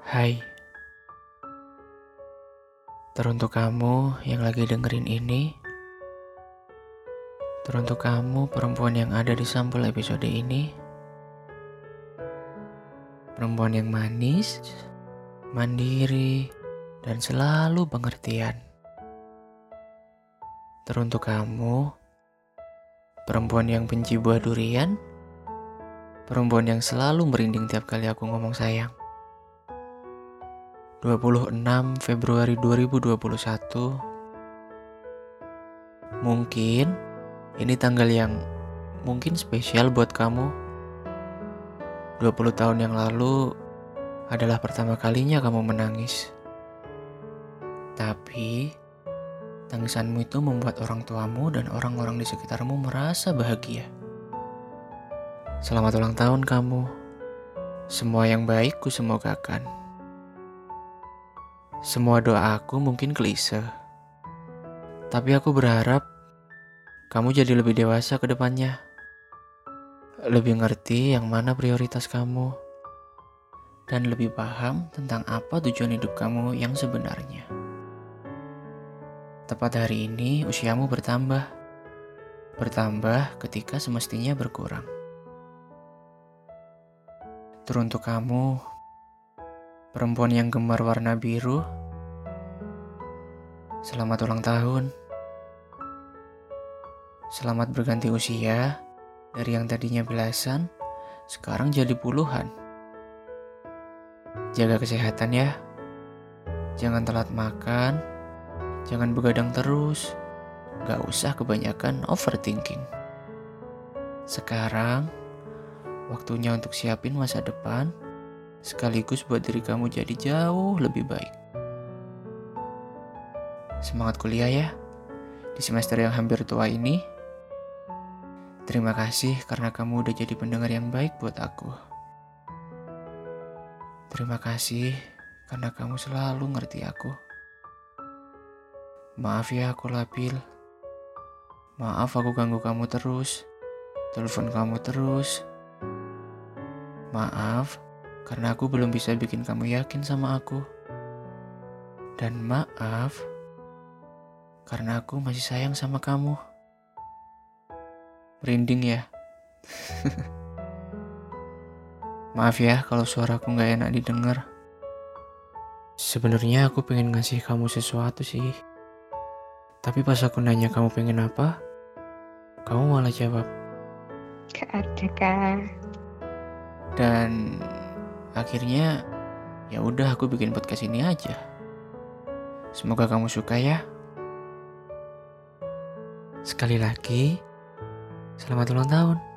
Hai, teruntuk kamu yang lagi dengerin ini, teruntuk kamu perempuan yang ada di sampul episode ini, perempuan yang manis, mandiri, dan selalu pengertian. Teruntuk kamu, perempuan yang benci buah durian, perempuan yang selalu merinding tiap kali aku ngomong sayang. 26 Februari 2021. Mungkin ini tanggal yang mungkin spesial buat kamu. 20 tahun yang lalu adalah pertama kalinya kamu menangis. Tapi tangisanmu itu membuat orang tuamu dan orang-orang di sekitarmu merasa bahagia. Selamat ulang tahun kamu. Semua yang baik kusemogakan. Semua doa aku mungkin klise, tapi aku berharap kamu jadi lebih dewasa ke depannya. Lebih ngerti yang mana prioritas kamu, dan lebih paham tentang apa tujuan hidup kamu yang sebenarnya. Tepat hari ini usiamu bertambah. Bertambah ketika semestinya berkurang. Teruntuk kamu, perempuan yang gemar warna biru, selamat ulang tahun. Selamat berganti usia, dari yang tadinya belasan, sekarang jadi puluhan. Jaga kesehatan ya. Jangan telat makan, jangan begadang terus, gak usah kebanyakan overthinking. Sekarang, waktunya untuk siapin masa depan, sekaligus buat diri kamu jadi jauh lebih baik. Semangat kuliah ya, di semester yang hampir tua ini. Terima kasih karena kamu udah jadi pendengar yang baik buat aku. Terima kasih karena kamu selalu ngerti aku. Maaf ya aku labil. Maaf aku ganggu kamu terus, telepon kamu terus. Maaf karena aku belum bisa bikin kamu yakin sama aku. Dan maaf, karena aku masih sayang sama kamu. Merinding ya? Maaf ya kalau suaraku gak enak didengar. Sebenarnya aku pengen ngasih kamu sesuatu sih. Tapi pas aku nanya kamu pengen apa, kamu malah jawab, "Gak ada, Kak." Dan akhirnya, ya udah aku bikin podcast ini aja. Semoga kamu suka ya. Sekali lagi, selamat ulang tahun.